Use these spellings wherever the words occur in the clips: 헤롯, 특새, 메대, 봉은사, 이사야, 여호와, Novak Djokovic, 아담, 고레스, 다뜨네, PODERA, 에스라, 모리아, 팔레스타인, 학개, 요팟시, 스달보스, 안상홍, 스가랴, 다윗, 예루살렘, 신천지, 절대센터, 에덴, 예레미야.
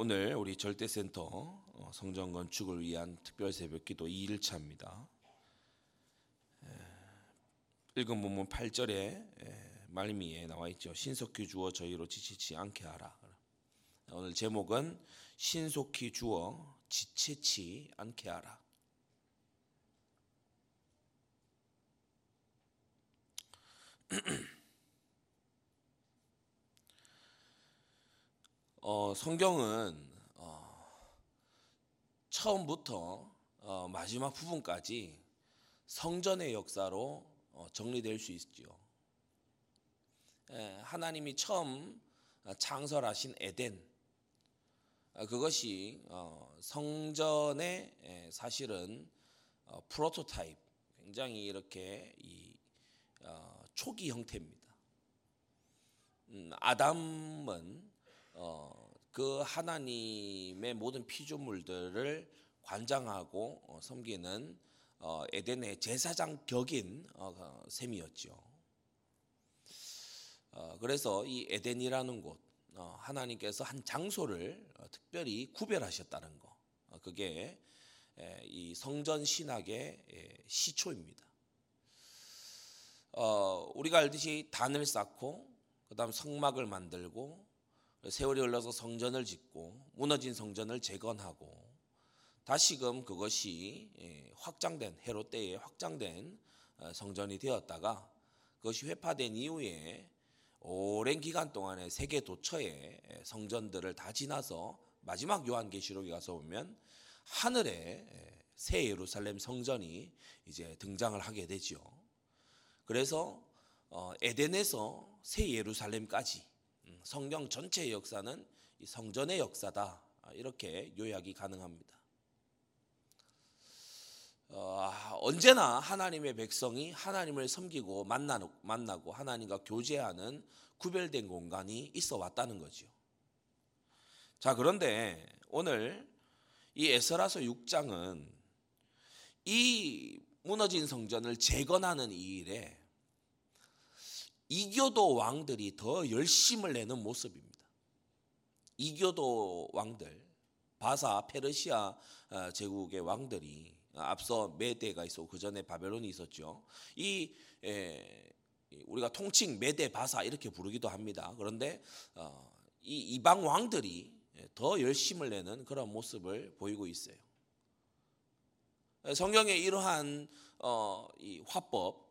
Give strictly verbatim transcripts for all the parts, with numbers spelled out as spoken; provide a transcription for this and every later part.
오늘 우리 절대센터 성전 건축을 위한 특별 새벽 기도 이 일차입니다. 읽은 본문 팔 절에 말미에 나와있죠. 신속히 주어 저희로 지치지 않게 하라. 오늘 제목은 신속히 주어 지치지 않게 하라. 어, 성경은 어, 처음부터 어, 마지막 부분까지 성전의 역사로 어, 정리될 수 있죠. 예, 하나님이 처음 창설하신 에덴, 그것이 어, 성전의 예, 사실은 어, 프로토타입, 굉장히 이렇게 이, 어, 초기 형태입니다. 음, 아담은 어, 그 하나님의 모든 피조물들을 관장하고 어, 섬기는 어, 에덴의 제사장 격인 어, 셈이었죠. 어, 그래서 이 에덴이라는 곳, 어, 하나님께서 한 장소를 어, 특별히 구별하셨다는 거, 어, 그게 에, 이 성전 신학의 에, 시초입니다. 어, 우리가 알듯이 단을 쌓고 그 다음 성막을 만들고 세월이 흘러서 성전을 짓고 무너진 성전을 재건하고 다시금 그것이 확장된, 헤롯 때에 확장된 성전이 되었다가 그것이 회파된 이후에 오랜 기간 동안에 세계 도처에 성전들을 다 지나서 마지막 요한계시록에 가서 보면 하늘에 새 예루살렘 성전이 이제 등장을 하게 되죠. 그래서 에덴에서 새 예루살렘까지 성경 전체의 역사는 성전의 역사다, 이렇게 요약이 가능합니다. 어, 언제나 하나님의 백성이 하나님을 섬기고 만나고, 만나고 하나님과 교제하는 구별된 공간이 있어 왔다는 거죠. 자, 그런데 오늘 이 에스라서 육 장은 이 무너진 성전을 재건하는 이 일에 이교도 왕들이 더 열심을 내는 모습입니다. 이교도 왕들, 바사, 페르시아 제국의 왕들이, 앞서 메대가 있었고 그 전에 바벨론이 있었죠. 이 에, 우리가 통칭 메대, 바사 이렇게 부르기도 합니다. 그런데 어, 이 이방 왕들이 더 열심을 내는 그런 모습을 보이고 있어요. 성경의 이러한 어, 이 화법,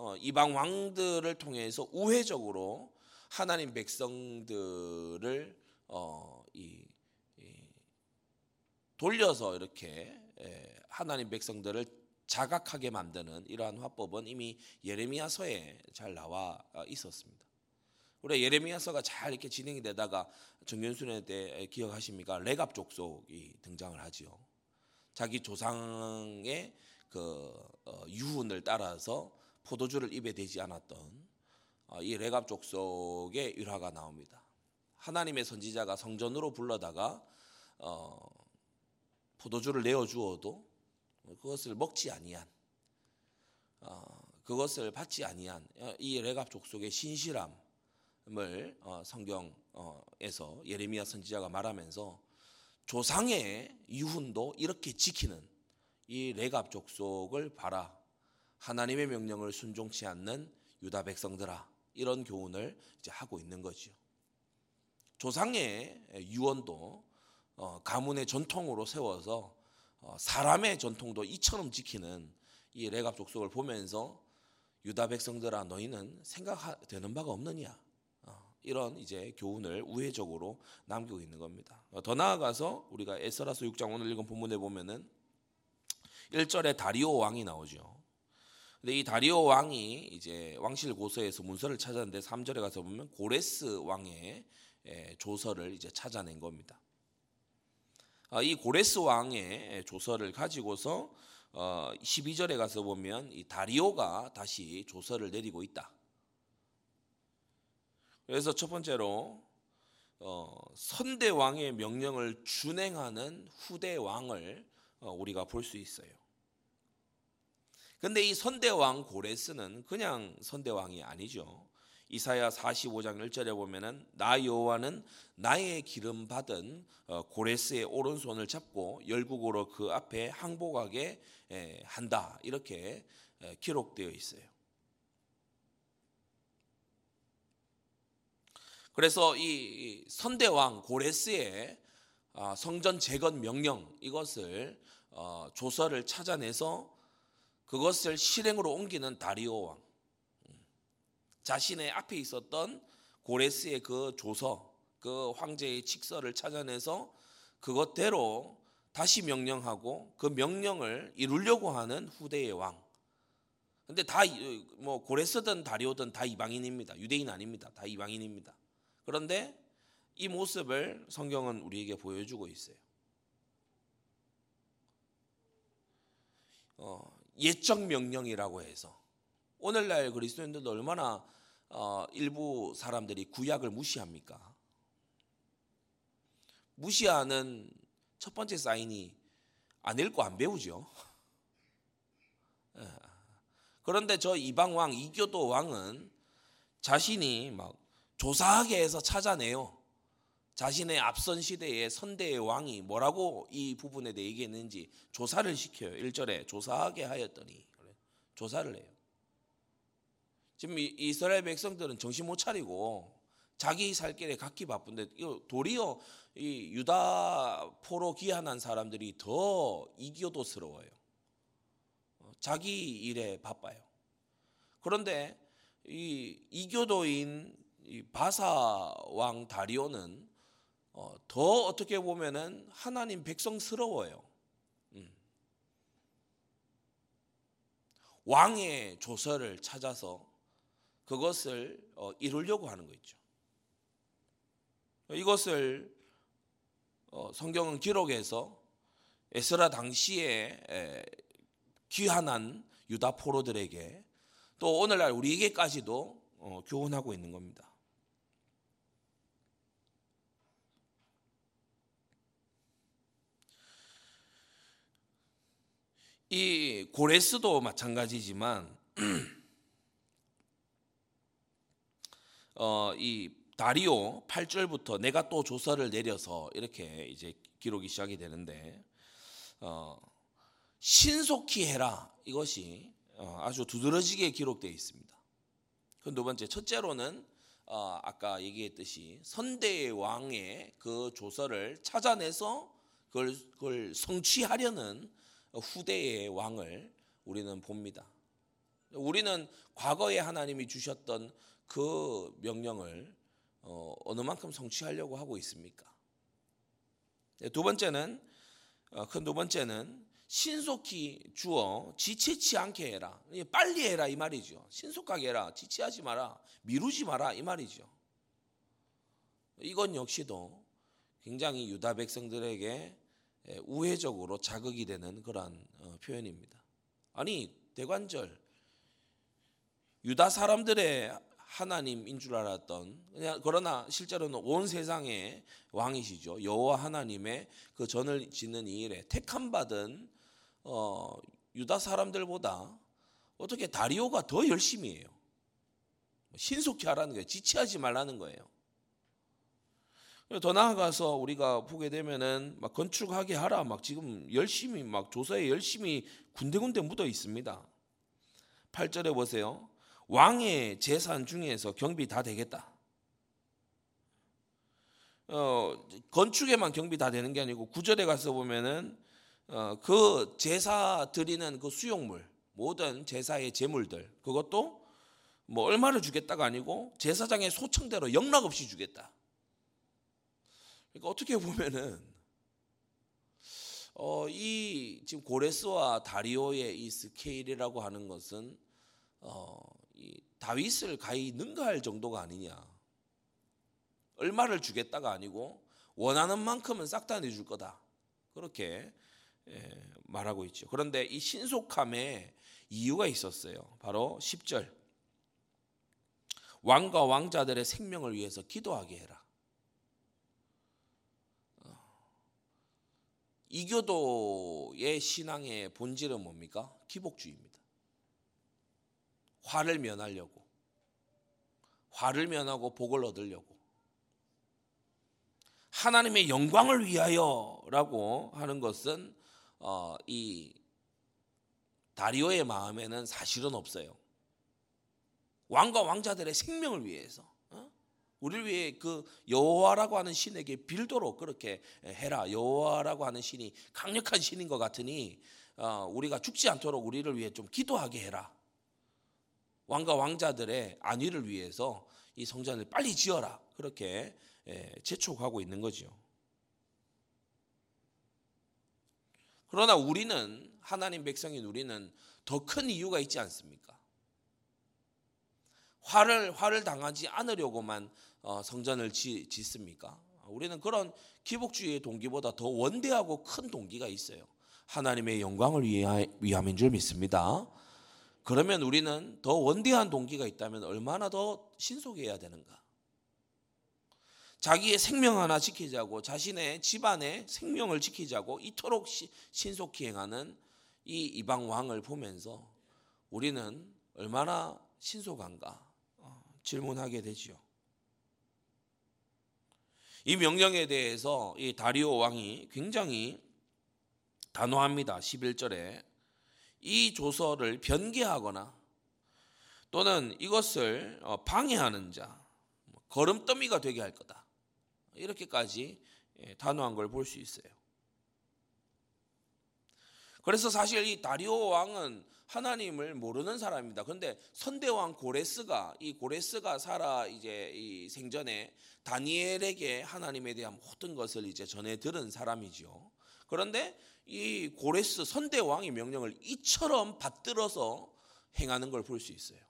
어, 이방 왕들을 통해서 우회적으로 하나님 백성들을 어, 이, 이, 돌려서 이렇게 에, 하나님 백성들을 자각하게 만드는 이러한 화법은 이미 예레미야서에 잘 나와 있었습니다. 우리 예레미야서가 잘 이렇게 진행이 되다가 정년수련 때 기억하십니까? 레갑 족속이 등장을 하지요. 자기 조상의 그 어, 유훈을 따라서 포도주를 입에 대지 않았던 이 레갑 족속의 일화가 나옵니다. 하나님의 선지자가 성전으로 불러다가 어, 포도주를 내어주어도 그것을 먹지 아니한, 어, 그것을 받지 아니한 이 레갑 족속의 신실함을 어, 성경에서 예레미야 선지자가 말하면서 조상의 유훈도 이렇게 지키는 이 레갑 족속을 봐라, 하나님의 명령을 순종치 않는 유다 백성들아, 이런 교훈을 이제 하고 있는 거죠. 조상의 유언도 가문의 전통으로 세워서 사람의 전통도 이처럼 지키는 이 레갑 족속을 보면서 유다 백성들아, 너희는 생각되는 바가 없느냐, 이런 이제 교훈을 우회적으로 남기고 있는 겁니다. 더 나아가서 우리가 에스라서 육 장 오늘 읽은 본문에 보면은 일 절에 다리오 왕이 나오죠. 근데 이 다리오 왕이 이제 왕실 고서에서 문서를 찾았는데 삼 절에 가서 보면 고레스 왕의 조서를 이제 찾아낸 겁니다. 이 고레스 왕의 조서를 가지고서 십이 절에 가서 보면 이 다리오가 다시 조서를 내리고 있다. 그래서 첫 번째로 선대 왕의 명령을 준행하는 후대 왕을 우리가 볼 수 있어요. 근데 이 선대왕 고레스는 그냥 선대왕이 아니죠. 이사야 사십오 장 일 절에 보면은 나 여호와는 나의 기름 받은 고레스의 오른손을 잡고 열국으로 그 앞에 항복하게 한다, 이렇게 기록되어 있어요. 그래서 이 선대왕 고레스의 성전 재건 명령, 이것을 조서를 찾아내서 그것을 실행으로 옮기는 다리오 왕, 자신의 앞에 있었던 고레스의 그 조서, 그 황제의 칙서를 찾아내서 그것대로 다시 명령하고 그 명령을 이루려고 하는 후대의 왕. 근데 다 뭐 고레스든 다리오든 다 이방인입니다. 유대인 아닙니다. 다 이방인입니다. 그런데 이 모습을 성경은 우리에게 보여주고 있어요. 어, 예적 명령이라고 해서 오늘날 그리스도인들도 얼마나 어, 일부 사람들이 구약을 무시합니까? 무시하는 첫 번째 사인이 안 읽고 안 배우죠. 그런데 저 이방왕, 이교도 왕은 자신이 막 조사하게 해서 찾아내요. 자신의 앞선 시대의 선대의 왕이 뭐라고 이 부분에 대해 얘기했는지 조사를 시켜요. 일 절에 조사하게 하였더니, 조사를 해요. 지금 이스라엘 백성들은 정신 못 차리고 자기 살 길에 갖기 바쁜데, 도리어 이 유다포로 귀환한 사람들이 더 이교도스러워요. 자기 일에 바빠요. 그런데 이 이교도인 이 바사 왕 다리오는 더 어떻게 보면은 하나님 백성스러워요. 음. 왕의 조서를 찾아서 그것을 어, 이루려고 하는 거 있죠. 이것을 어, 성경은 기록해서 에스라 당시에 에, 귀환한 유다 포로들에게, 또 오늘날 우리에게까지도 어, 교훈하고 있는 겁니다. 이 고레스도 마찬가지지만 어, 이 다리오 팔 절부터 내가 또 조서를 내려서, 이렇게 이제 기록이 시작이 되는데, 어, 신속히 해라, 이것이 어, 아주 두드러지게 기록되어 있습니다. 그 두 번째, 첫째로는 어, 아까 얘기했듯이 선대의 왕의 그 조서를 찾아내서 그걸, 그걸 성취하려는 후대의 왕을 우리는 봅니다. 우리는 과거에 하나님이 주셨던 그 명령을 어, 어느 만큼 성취하려고 하고 있습니까? 두 번째는 어, 그 두 번째는 신속히 주어 지체치 않게 해라, 빨리 해라 이 말이죠. 신속하게 해라, 지체하지 마라, 미루지 마라 이 말이죠. 이건 역시도 굉장히 유다 백성들에게 우회적으로 자극이 되는 그런 표현입니다. 아니, 대관절 유다 사람들의 하나님인 줄 알았던, 그러나 실제로는 온 세상의 왕이시죠. 여호와 하나님의 그 전을 짓는 이 일에 택함 받은 어, 유다 사람들보다 어떻게 다리오가 더 열심히 해요. 신속히 하라는 거예요. 지체하지 말라는 거예요. 더 나아가서 우리가 보게 되면은 막 건축하게 하라, 막 지금 열심히 막 조사에 열심히 군데군데 묻어 있습니다. 팔 절에 보세요. 왕의 재산 중에서 경비 다 되겠다. 어, 건축에만 경비 다 되는 게 아니고 구 절에 가서 보면은 어, 그 제사 드리는 그 수용물, 모든 제사의 재물들, 그것도 뭐 얼마를 주겠다가 아니고 제사장의 소청대로 영락 없이 주겠다. 그러니까 어떻게 보면은 어, 이 지금 고레스와 다리오의 이 스케일이라고 하는 것은 어, 이 다윗을 가히 능가할 정도가 아니냐. 얼마를 주겠다가 아니고 원하는 만큼은 싹 다 내줄 거다, 그렇게 예, 말하고 있죠. 그런데 이 신속함에 이유가 있었어요. 바로 십 절, 왕과 왕자들의 생명을 위해서 기도하게 해라. 이교도의 신앙의 본질은 뭡니까? 기복주의입니다. 화를 면하려고, 화를 면하고 복을 얻으려고, 하나님의 영광을 위하여라고 하는 것은 어, 이 다리오의 마음에는 사실은 없어요. 왕과 왕자들의 생명을 위해서, 어? 우리를 위해 그 여호와라고 하는 신에게 빌도록 그렇게 해라. 여호와라고 하는 신이 강력한 신인 것 같으니 어, 우리가 죽지 않도록 우리를 위해 좀 기도하게 해라. 왕과 왕자들의 안위를 위해서 이 성전을 빨리 지어라. 그렇게 재촉하고 있는 거죠. 그러나 우리는, 하나님 백성인 우리는 더 큰 이유가 있지 않습니까? 화를 화를 당하지 않으려고만 성전을 지, 짓습니까? 우리는 그런 기복주의의 동기보다 더 원대하고 큰 동기가 있어요. 하나님의 영광을 위함인 줄 믿습니다. 그러면 우리는 더 원대한 동기가 있다면 얼마나 더 신속해야 되는가? 자기의 생명 하나 지키자고, 자신의 집안의 생명을 지키자고 이토록 신속히행하는 이 이방 왕을 보면서 우리는 얼마나 신속한가 질문하게 되지요. 이 명령에 대해서 이 다리오 왕이 굉장히 단호합니다. 십일 절에 이 조서를 변개하거나 또는 이것을 방해하는 자, 거름더미가 되게 할 거다. 이렇게까지 단호한 걸 볼 수 있어요. 그래서 사실 이 다리오 왕은 하나님을 모르는 사람입니다. 그런데 선대왕 고레스가 이 고레스가 살아 이제 이 생전에 다니엘에게 하나님에 대한 모든 것을 이제 전해 들은 사람이죠. 그런데 이 고레스 선대왕의 명령을 이처럼 받들어서 행하는 걸 볼 수 있어요.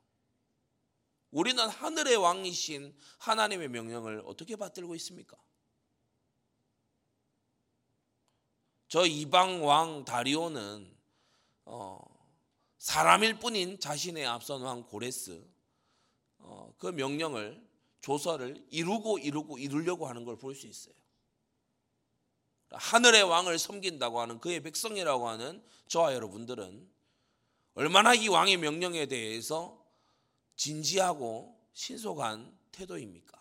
우리는 하늘의 왕이신 하나님의 명령을 어떻게 받들고 있습니까? 저 이방 왕 다리오는 어, 사람일 뿐인 자신의 앞선 왕 고레스 어, 그 명령을, 조서를 이루고 이루고 이루려고 하는 걸 볼 수 있어요. 하늘의 왕을 섬긴다고 하는 그의 백성이라고 하는 저와 여러분들은 얼마나 이 왕의 명령에 대해서 진지하고 신속한 태도입니까?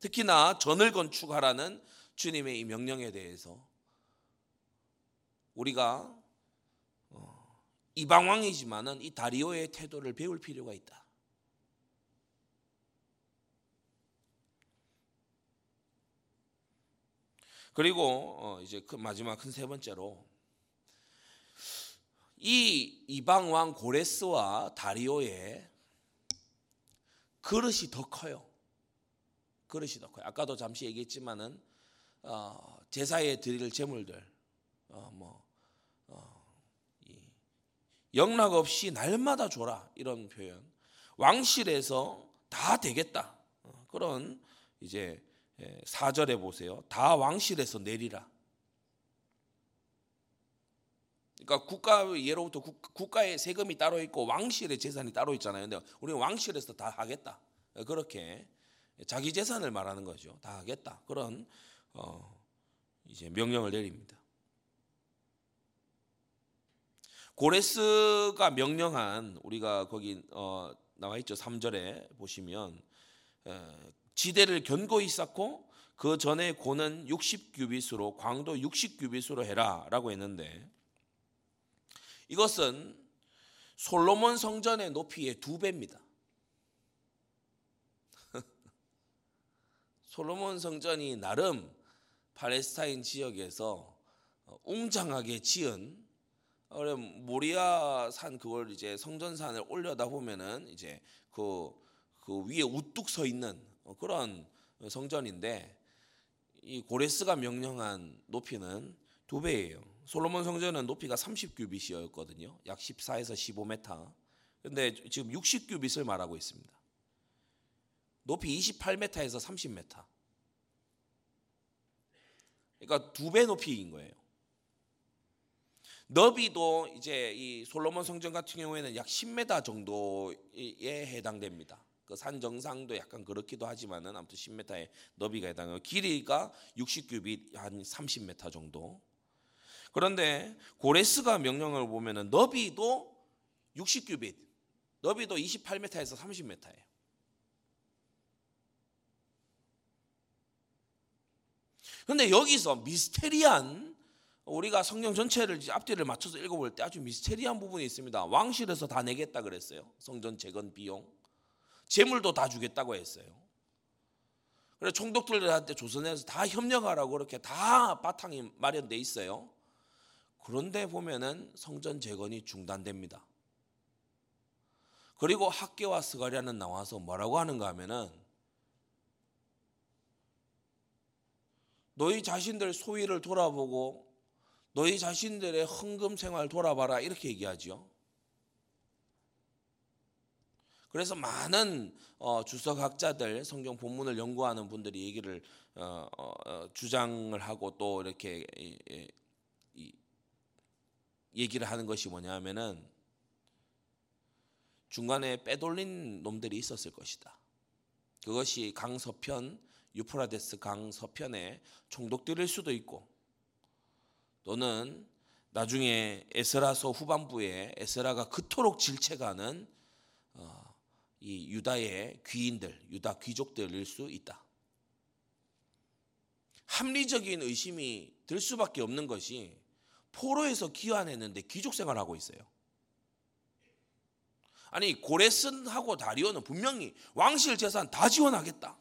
특히나 전을 건축하라는 주님의 이 명령에 대해서 우리가 이방왕이지만은 이 다리오의 태도를 배울 필요가 있다. 그리고 이제 그 마지막 큰 세 번째로 이 이방 왕 고레스와 다리오의 그릇이 더 커요. 그릇이 더 커요. 아까도 잠시 얘기했지만은 어, 제사에 드릴 제물들, 어, 뭐 어, 이, 영락 없이 날마다 줘라 이런 표현. 왕실에서 다 되겠다. 어, 그런 이제 사 절에 보세요. 다 왕실에서 내리라. 그러니까 국가 예로부터 국가의 세금이 따로 있고 왕실의 재산이 따로 있잖아요. 근데 우리는 왕실에서 다 하겠다. 그렇게 자기 재산을 말하는 거죠. 다 하겠다. 그런 어 이제 명령을 내립니다. 고레스가 명령한, 우리가 거기 어 나와 있죠. 삼 절에 보시면 지대를 견고히 쌓고 그 전에 고는 육십 규빗으로 광도 육십 규빗으로 해라라고 했는데, 이것은 솔로몬 성전의 높이의 두 배입니다. 솔로몬 성전이 나름 팔레스타인 지역에서 웅장하게 지은 모리아 산, 그걸 이제 성전산을 올려다 보면은 이제 그, 그 위에 우뚝 서 있는 그런 성전인데, 이 고레스가 명령한 높이는 두 배예요. 솔로몬 성전은 높이가 삼십 규빗이었거든요. 약 십사에서 십오 미터. 근데 지금 육십 규빗을 말하고 있습니다. 높이 이십팔 미터에서 삼십 미터. 그러니까 두 배 높이인 거예요. 너비도 이제 이 솔로몬 성전 같은 경우에는 약 십 미터 정도에 해당됩니다. 그 산 정상도 약간 그렇기도 하지만은 아무튼 십 미터의 너비가 해당하고, 길이가 육십 규빗 한 삼십 미터 정도. 그런데 고레스가 명령을 보면은 너비도 육십 규빗, 너비도 이십팔 미터에서 삼십 미터예요. 그런데 여기서 미스테리한, 우리가 성경 전체를 앞뒤를 맞춰서 읽어볼 때 아주 미스테리한 부분이 있습니다. 왕실에서 다 내겠다 그랬어요. 성전 재건 비용, 재물도 다 주겠다고 했어요. 그래서 총독들한테 조선에서 다 협력하라고 이렇게 다 바탕이 마련돼 있어요. 그런데 보면은 성전 재건이 중단됩니다. 그리고 학개와 스가랴는 나와서 뭐라고 하는가 하면은, 너희 자신들 소위를 돌아보고 너희 자신들의 헌금 생활 돌아봐라, 이렇게 얘기하죠. 그래서 많은 주석학자들, 성경 본문을 연구하는 분들이 얘기를 주장을 하고 또 이렇게 얘기를 하는 것이 뭐냐면은, 중간에 빼돌린 놈들이 있었을 것이다. 그것이 강 서편, 유프라데스 강 서편에 총독들일 수도 있고, 또는 나중에 에스라서 후반부에 에스라가 그토록 질책하는 이 유다의 귀인들, 유다 귀족들일 수 있다. 합리적인 의심이 들 수밖에 없는 것이, 포로에서 귀환했는데 귀족 생활하고 있어요. 아니, 고레스하고 다리오는 분명히 왕실 재산 다 지원하겠다,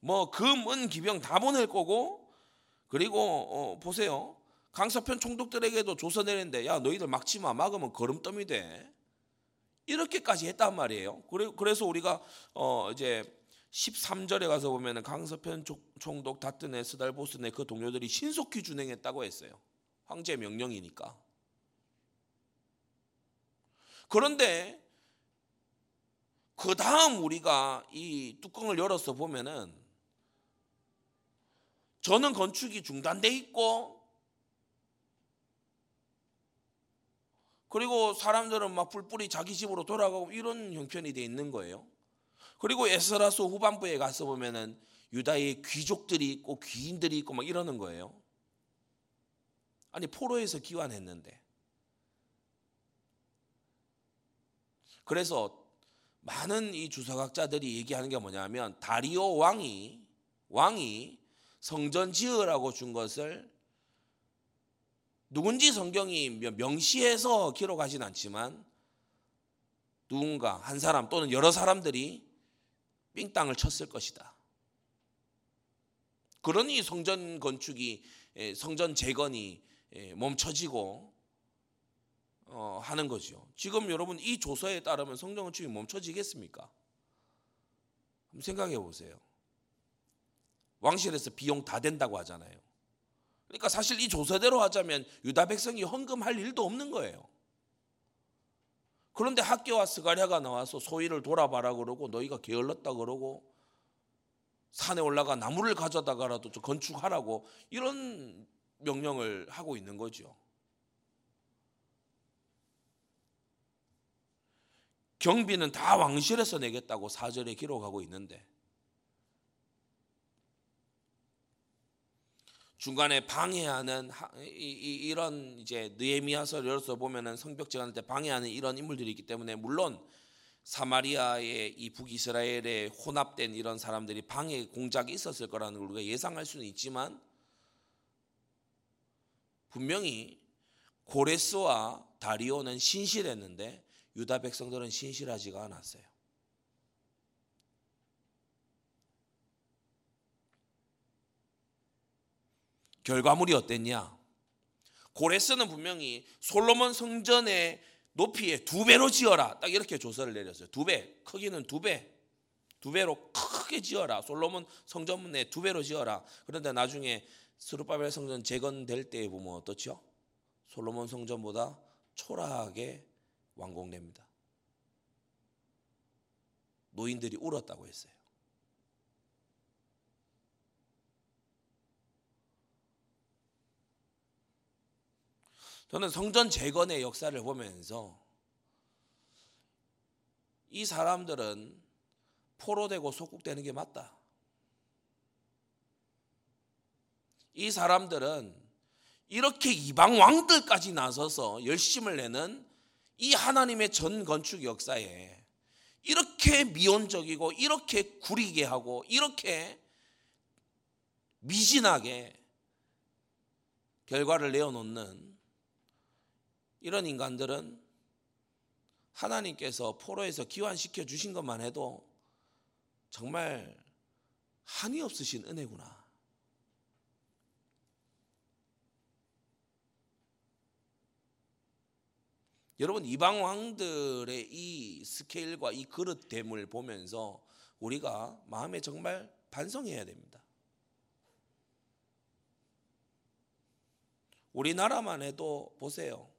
뭐 금, 은, 기병 다 보낼 거고, 그리고 어, 보세요, 강서편 총독들에게도 조서 내는데, 야 너희들 막지 마, 막으면 거름더미 돼, 이렇게까지 했단 말이에요. 그래서 우리가 어, 이제 십삼 절에 가서 보면 강서편 총독 다뜨네, 스달보스네 그 동료들이 신속히 준행했다고 했어요. 황제 명령이니까. 그런데 그 다음 우리가 이 뚜껑을 열어서 보면은, 저는 건축이 중단돼 있고, 그리고 사람들은 막 뿔뿔이 자기 집으로 돌아가고, 이런 형편이 돼 있는 거예요. 그리고 에스라서 후반부에 가서 보면은 유다의 귀족들이 있고 귀인들이 있고 막 이러는 거예요. 아니, 포로에서 귀환했는데. 그래서 많은 이 주석학자들이 얘기하는 게 뭐냐면, 다리오 왕이 왕이 성전 지으라고 준 것을 누군지 성경이 명시해서 기록하진 않지만, 누군가 한 사람 또는 여러 사람들이 삥땅을 쳤을 것이다. 그러니 성전 건축이, 성전 재건이 멈춰지고 어, 하는 거죠. 지금 여러분 이 조서에 따르면 성전 건축이 멈춰지겠습니까? 한번 생각해 보세요. 왕실에서 비용 다 된다고 하잖아요. 그러니까 사실 이 조서대로 하자면 유다 백성이 헌금할 일도 없는 거예요. 그런데 학개와 스가랴가 나와서 소위를 돌아봐라 그러고, 너희가 게을렀다 그러고, 산에 올라가 나무를 가져다가라도 좀 건축하라고, 이런 명령을 하고 있는 거죠. 경비는 다 왕실에서 내겠다고 사 절에 기록하고 있는데, 중간에 방해하는 이런, 이제 느헤미야서를 열어서 보면은 성벽 재건할 때 방해하는 이런 인물들이 있기 때문에, 물론 사마리아의 이 북이스라엘에 혼합된 이런 사람들이 방해 공작이 있었을 거라는 걸 우리가 예상할 수는 있지만, 분명히 고레스와 다리오는 신실했는데 유다 백성들은 신실하지가 않았어요. 결과물이 어땠냐? 고레스는 분명히 솔로몬 성전의 높이에 두 배로 지어라, 딱 이렇게 조서를 내렸어요. 두 배, 크기는 두 배, 두 배로 크게 지어라, 솔로몬 성전문에 두 배로 지어라. 그런데 나중에 스룹바벨 성전 재건될 때 보면 어떻죠? 솔로몬 성전보다 초라하게 완공됩니다. 노인들이 울었다고 했어요. 저는 성전 재건의 역사를 보면서, 이 사람들은 포로되고 속국되는 게 맞다, 이 사람들은 이렇게 이방 왕들까지 나서서 열심을 내는 이 하나님의 전 건축 역사에 이렇게 미온적이고, 이렇게 구리게 하고, 이렇게 미진하게 결과를 내어놓는 이런 인간들은 하나님께서 포로에서 기환시켜 주신 것만 해도 정말 한이 없으신 은혜구나. 여러분, 이방 왕들의 이 스케일과 이 그릇됨을 보면서 우리가 마음에 정말 반성해야 됩니다. 우리나라만 해도 보세요.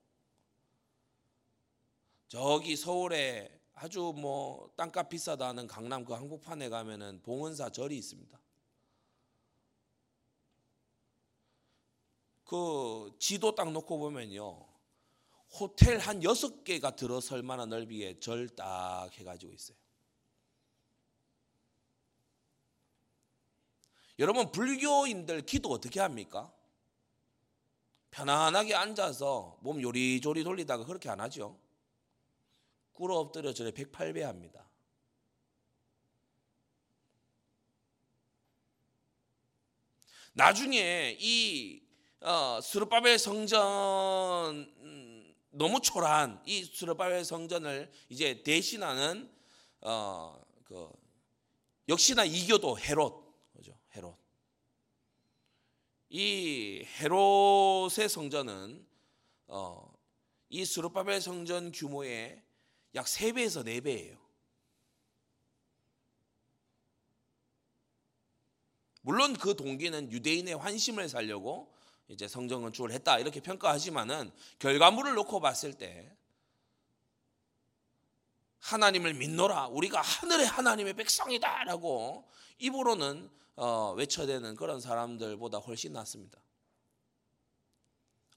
저기 서울에 아주 뭐 땅값 비싸다는 강남 그 한복판에 가면은 봉은사 절이 있습니다. 그 지도 딱 놓고 보면요, 호텔 한 여섯 개가 들어설 만한 넓이의 절 딱 해가지고 있어요. 여러분, 불교인들 기도 어떻게 합니까? 편안하게 앉아서 몸 요리조리 돌리다가 그렇게 안 하죠. 꿇어 엎드려 절에 백팔 배 합니다. 나중에 이 어, 스룹바벨 성전, 너무 초라한 이 스룹바벨 성전을 이제 대신하는 어, 그 역시나 이교도 헤롯, 그죠? 헤롯. 이 헤롯의 성전은 어, 이 스룹바벨 성전 규모의 약 세 배에서 네 배예요. 물론 그 동기는 유대인의 환심을 살려고 이제 성전 건축을 했다 이렇게 평가하지만은 결과물을 놓고 봤을 때 하나님을 믿노라, 우리가 하늘의 하나님의 백성이다 라고 입으로는 어, 외쳐대는 그런 사람들보다 훨씬 낫습니다.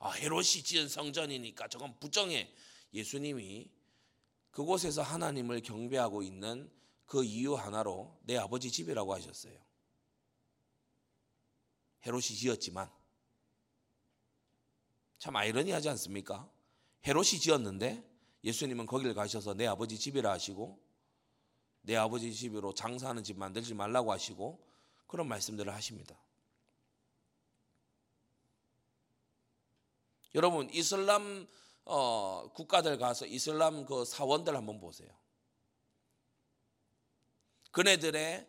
아, 헤롯이 지은 성전이니까 저건 부정해. 예수님이 그곳에서 하나님을 경배하고 있는 그 이유 하나로 내 아버지 집이라고 하셨어요. 헤롯이 지었지만 참 아이러니하지 않습니까? 헤롯이 지었는데 예수님은 거기를 가셔서 내 아버지 집이라 하시고, 내 아버지 집으로 장사하는 집 만들지 말라고 하시고 그런 말씀들을 하십니다. 여러분, 이슬람 어, 국가들 가서 이슬람 그 사원들 한번 보세요. 그네들의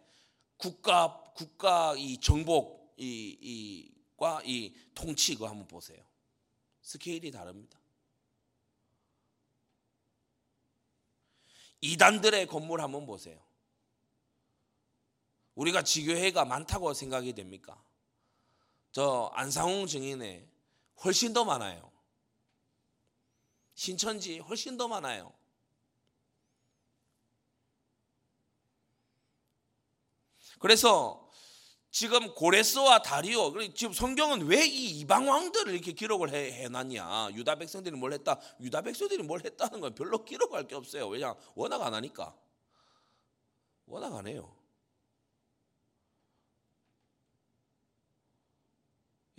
국가 국가 이 정복 이 이과 이 통치 그거 한번 보세요. 스케일이 다릅니다. 이단들의 건물 한번 보세요. 우리가 지교회가 많다고 생각이 됩니까? 저 안상홍 증인에 훨씬 더 많아요. 신천지 훨씬 더 많아요. 그래서 지금 고레스와 다리오, 지금 성경은 왜 이 이방 왕들을 이렇게 기록을 해놨냐? 유다 백성들이 뭘 했다? 유다 백성들이 뭘 했다는 건 별로 기록할 게 없어요. 왜냐? 워낙 안 하니까. 워낙 안 해요.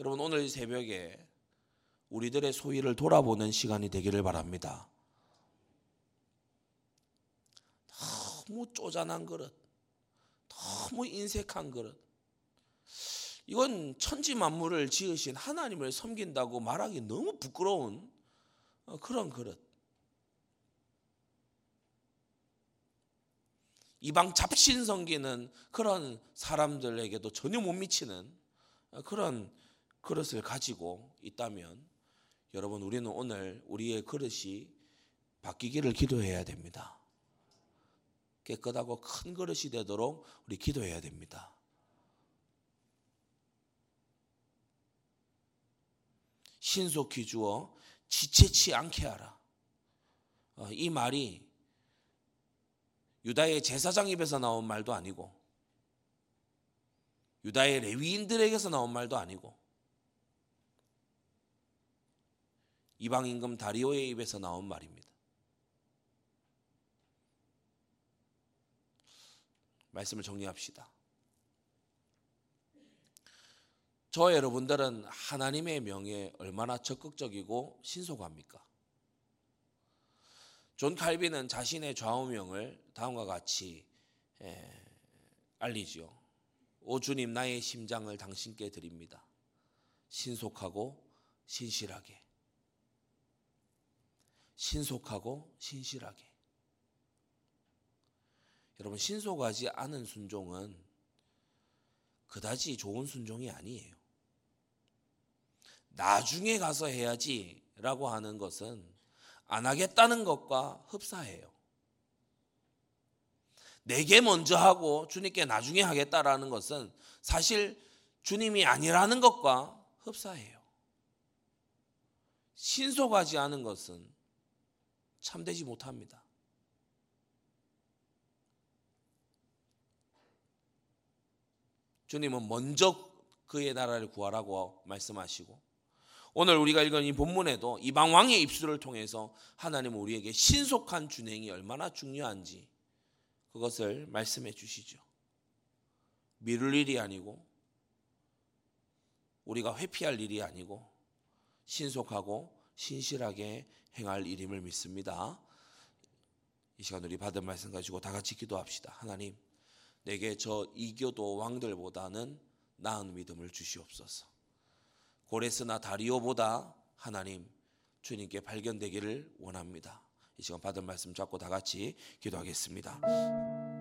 여러분, 오늘 새벽에 우리들의 소위를 돌아보는 시간이 되기를 바랍니다. 너무 쪼잔한 그릇, 너무 인색한 그릇, 이건 천지 만물을 지으신 하나님을 섬긴다고 말하기 너무 부끄러운 그런 그릇. 이방 잡신 섬기는 그런 사람들에게도 전혀 못 미치는 그런 그릇을 가지고 있다면 여러분, 우리는 오늘 우리의 그릇이 바뀌기를 기도해야 됩니다. 깨끗하고 큰 그릇이 되도록 우리 기도해야 됩니다. 신속히 주어 지체치 않게 하라. 이 말이 유다의 제사장 입에서 나온 말도 아니고 유다의 레위인들에게서 나온 말도 아니고 이방 임금 다리오의 입에서 나온 말입니다. 말씀을 정리합시다. 저 여러분들은 하나님의 명에 얼마나 적극적이고 신속합니까? 존 칼빈은 자신의 좌우명을 다음과 같이 알리지요. 오 주님, 나의 심장을 당신께 드립니다. 신속하고 신실하게. 신속하고 신실하게. 여러분, 신속하지 않은 순종은 그다지 좋은 순종이 아니에요. 나중에 가서 해야지라고 하는 것은 안 하겠다는 것과 흡사해요. 내게 먼저 하고 주님께 나중에 하겠다라는 것은 사실 주님이 아니라는 것과 흡사해요. 신속하지 않은 것은 참되지 못합니다. 주님은 먼저 그의 나라를 구하라고 말씀하시고, 오늘 우리가 읽은 이 본문에도 이방 왕의 입술을 통해서 하나님은 우리에게 신속한 준행이 얼마나 중요한지 그것을 말씀해 주시죠. 미룰 일이 아니고 우리가 회피할 일이 아니고 신속하고 신실하게 행할 일임을 믿습니다. 이 시간 우리 받은 말씀 가지고 다 같이 기도합시다. 하나님, 내게 저 이교도 왕들보다는 나은 믿음을 주시옵소서. 고레스나 다리오보다 하나님, 주님께 발견되기를 원합니다. 이 시간 받은 말씀 잡고 다 같이 기도하겠습니다.